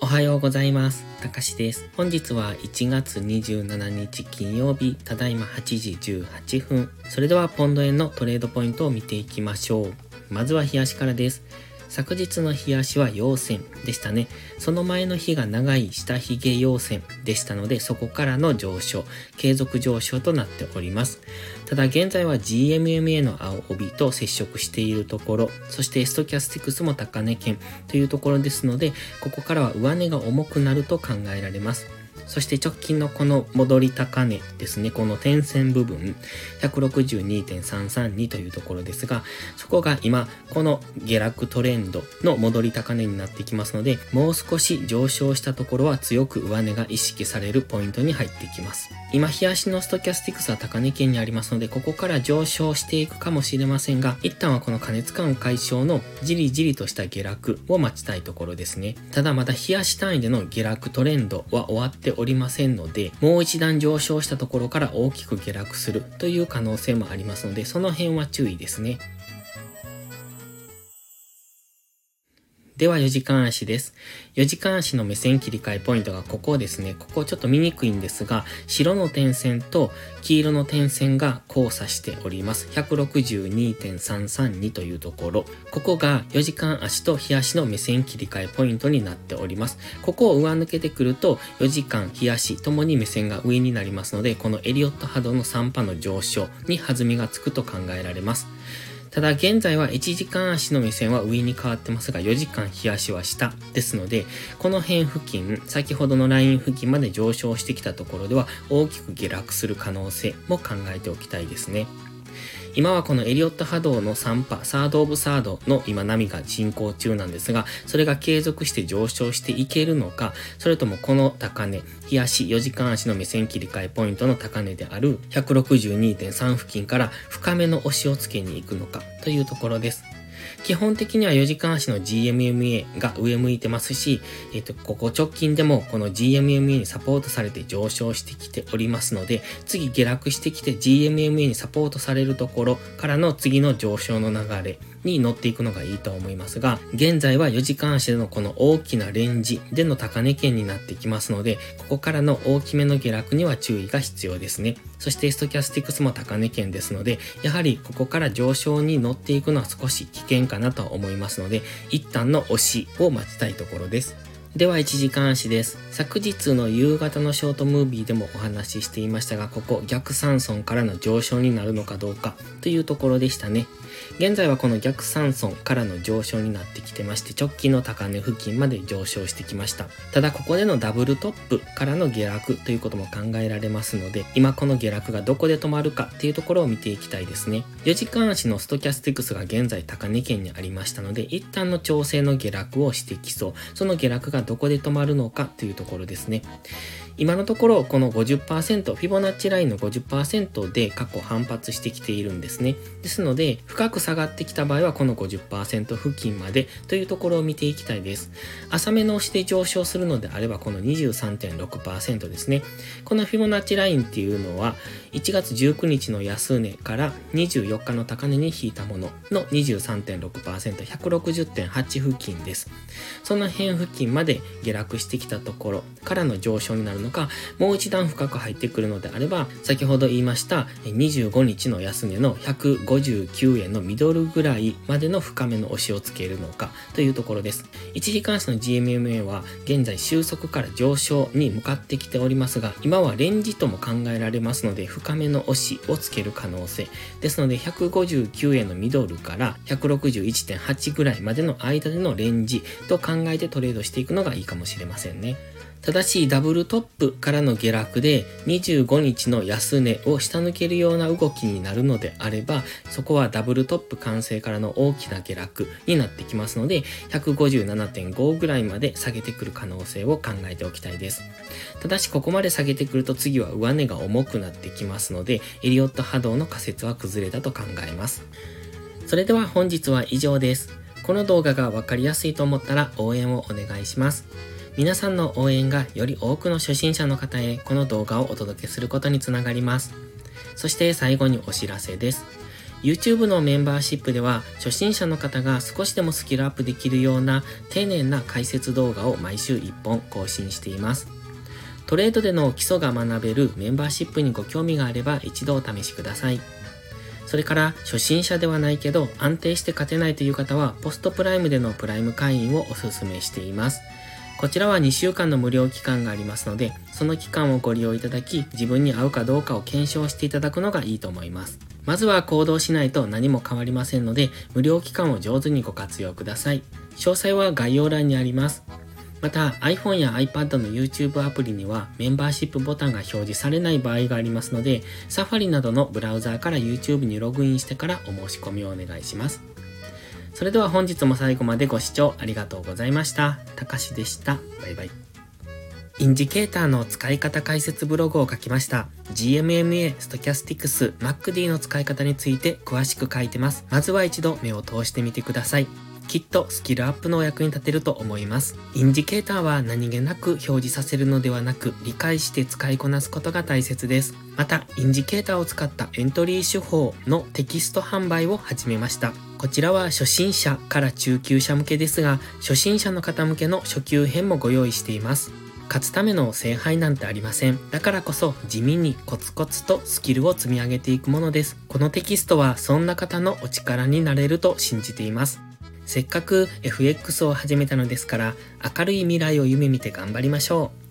おはようございます。たかしです。本日は1月27日金曜日、ただいま8時18分。それではポンド円のトレードポイントを見ていきましょう。まずは日足からです。昨日の日足は陽線でしたね。その前の日が長い下髭陽線でしたので、そこからの上昇、継続上昇となっております。ただ現在は GMMA の青帯と接触しているところ、そしてストキャスティクスも高値圏というところですので、ここからは上値が重くなると考えられます。そして直近のこの戻り高値ですね、この点線部分 162.332 というところですが、そこが今この下落トレンドの戻り高値になってきますので、もう少し上昇したところは強く上値が意識されるポイントに入ってきます。今日足のストキャスティクスは高値圏にありますので、ここから上昇していくかもしれませんが、一旦はこの過熱感解消のじりじりとした下落を待ちたいところですね。ただまだ日足単位での下落トレンドは終わっておりませんので、もう一段上昇したところから大きく下落するという可能性もありますので、その辺は注意ですね。では4時間足です。4時間足の目線切り替えポイントがここですね。ここちょっと見にくいんですが、白の点線と黄色の点線が交差しております。162.332 というところ。ここが4時間足と日足の目線切り替えポイントになっております。ここを上抜けてくると、4時間、日足ともに目線が上になりますので、このエリオット波動の3波の上昇に弾みがつくと考えられます。ただ現在は1時間足の目線は上に変わってますが、4時間日足は下ですので、この辺付近、先ほどのライン付近まで上昇してきたところでは大きく下落する可能性も考えておきたいですね。今はこのエリオット波動の3波、サードオブサードの今波が進行中なんですが、それが継続して上昇していけるのか、それともこの高値、日足4時間足の目線切り替えポイントの高値である 162.3 付近から深めの押しをつけに行くのかというところです。基本的には4時間足の GMMA が上向いてますし、ここ直近でもこの GMMA にサポートされて上昇してきておりますので、次下落してきて GMMA にサポートされるところからの次の上昇の流れに乗っていくのがいいと思いますが、現在は4時間足でのこの大きなレンジでの高値圏になってきますので、ここからの大きめの下落には注意が必要ですね。そしてストキャスティクスも高値圏ですので、やはりここから上昇に乗っていくのは少し危険かなと思いますので、一旦の押しを待ちたいところです。では1時間足です。昨日の夕方のショートムービーでもお話ししていましたが、ここ逆三尊からの上昇になるのかどうかというところでしたね。現在はこの逆三尊からの上昇になってきてまして、直近の高値付近まで上昇してきました。ただここでのダブルトップからの下落ということも考えられますので、今この下落がどこで止まるかっていうところを見ていきたいですね。4時間足のストキャスティクスが現在高値圏にありましたので、一旦の調整の下落をしてきそう。その下落がどこで止まるのかというところですね。今のところこの 50%、 フィボナッチラインの 50% で過去反発してきているんですね。ですので深く下がってきた場合はこの 50% 付近までというところを見ていきたいです。浅めの押しで上昇するのであればこの 23.6% ですね。このフィボナッチラインっていうのは1月19日の安値から24日の高値に引いたものの 23.6%、 160.8 付近です。その辺付近まで下落してきたところからの上昇になるのか、もう一段深く入ってくるのであれば、先ほど言いました25日の安値の159円のミドルぐらいまでの深めの押しをつけるのかというところです。1時間足の GMMA は現在収束から上昇に向かってきておりますが、今はレンジとも考えられますので深めの押しをつける可能性ですので、159円のミドルから 161.8 ぐらいまでの間でのレンジと考えてトレードしていくのがいいかもしれませんね。ただしダブルトップからの下落で25日の安値を下抜けるような動きになるのであれば、そこはダブルトップ完成からの大きな下落になってきますので、 157.5 ぐらいまで下げてくる可能性を考えておきたいです。ただしここまで下げてくると次は上値が重くなってきますので、エリオット波動の仮説は崩れたと考えます。それでは本日は以上です。この動画が分かりやすいと思ったら応援をお願いします。皆さんの応援がより多くの初心者の方へこの動画をお届けすることにつながります。そして最後にお知らせです。YouTube のメンバーシップでは初心者の方が少しでもスキルアップできるような丁寧な解説動画を毎週1本更新しています。トレードでの基礎が学べるメンバーシップにご興味があれば一度お試しください。それから初心者ではないけど安定して勝てないという方はポストプライムでのプライム会員をおすすめしています。こちらは2週間の無料期間がありますので、その期間をご利用いただき、自分に合うかどうかを検証していただくのがいいと思います。まずは行動しないと何も変わりませんので、無料期間を上手にご活用ください。詳細は概要欄にあります。また iPhone や iPad の YouTube アプリにはメンバーシップボタンが表示されない場合がありますので、Safari などのブラウザーから YouTube にログインしてからお申し込みをお願いします。それでは本日も最後までご視聴ありがとうございました。たかしでした。バイバイ。インジケーターの使い方解説ブログを書きました。GMMA、ストキャスティクス、MACD の使い方について詳しく書いてます。まずは一度目を通してみてください。きっとスキルアップのお役に立てると思います。インジケーターは何気なく表示させるのではなく、理解して使いこなすことが大切です。また、インジケーターを使ったエントリー手法のテキスト販売を始めました。こちらは初心者から中級者向けですが、初心者の方向けの初級編もご用意しています。勝つための聖杯なんてありません。だからこそ地味にコツコツとスキルを積み上げていくものです。このテキストはそんな方のお力になれると信じています。せっかく FX を始めたのですから、明るい未来を夢見て頑張りましょう。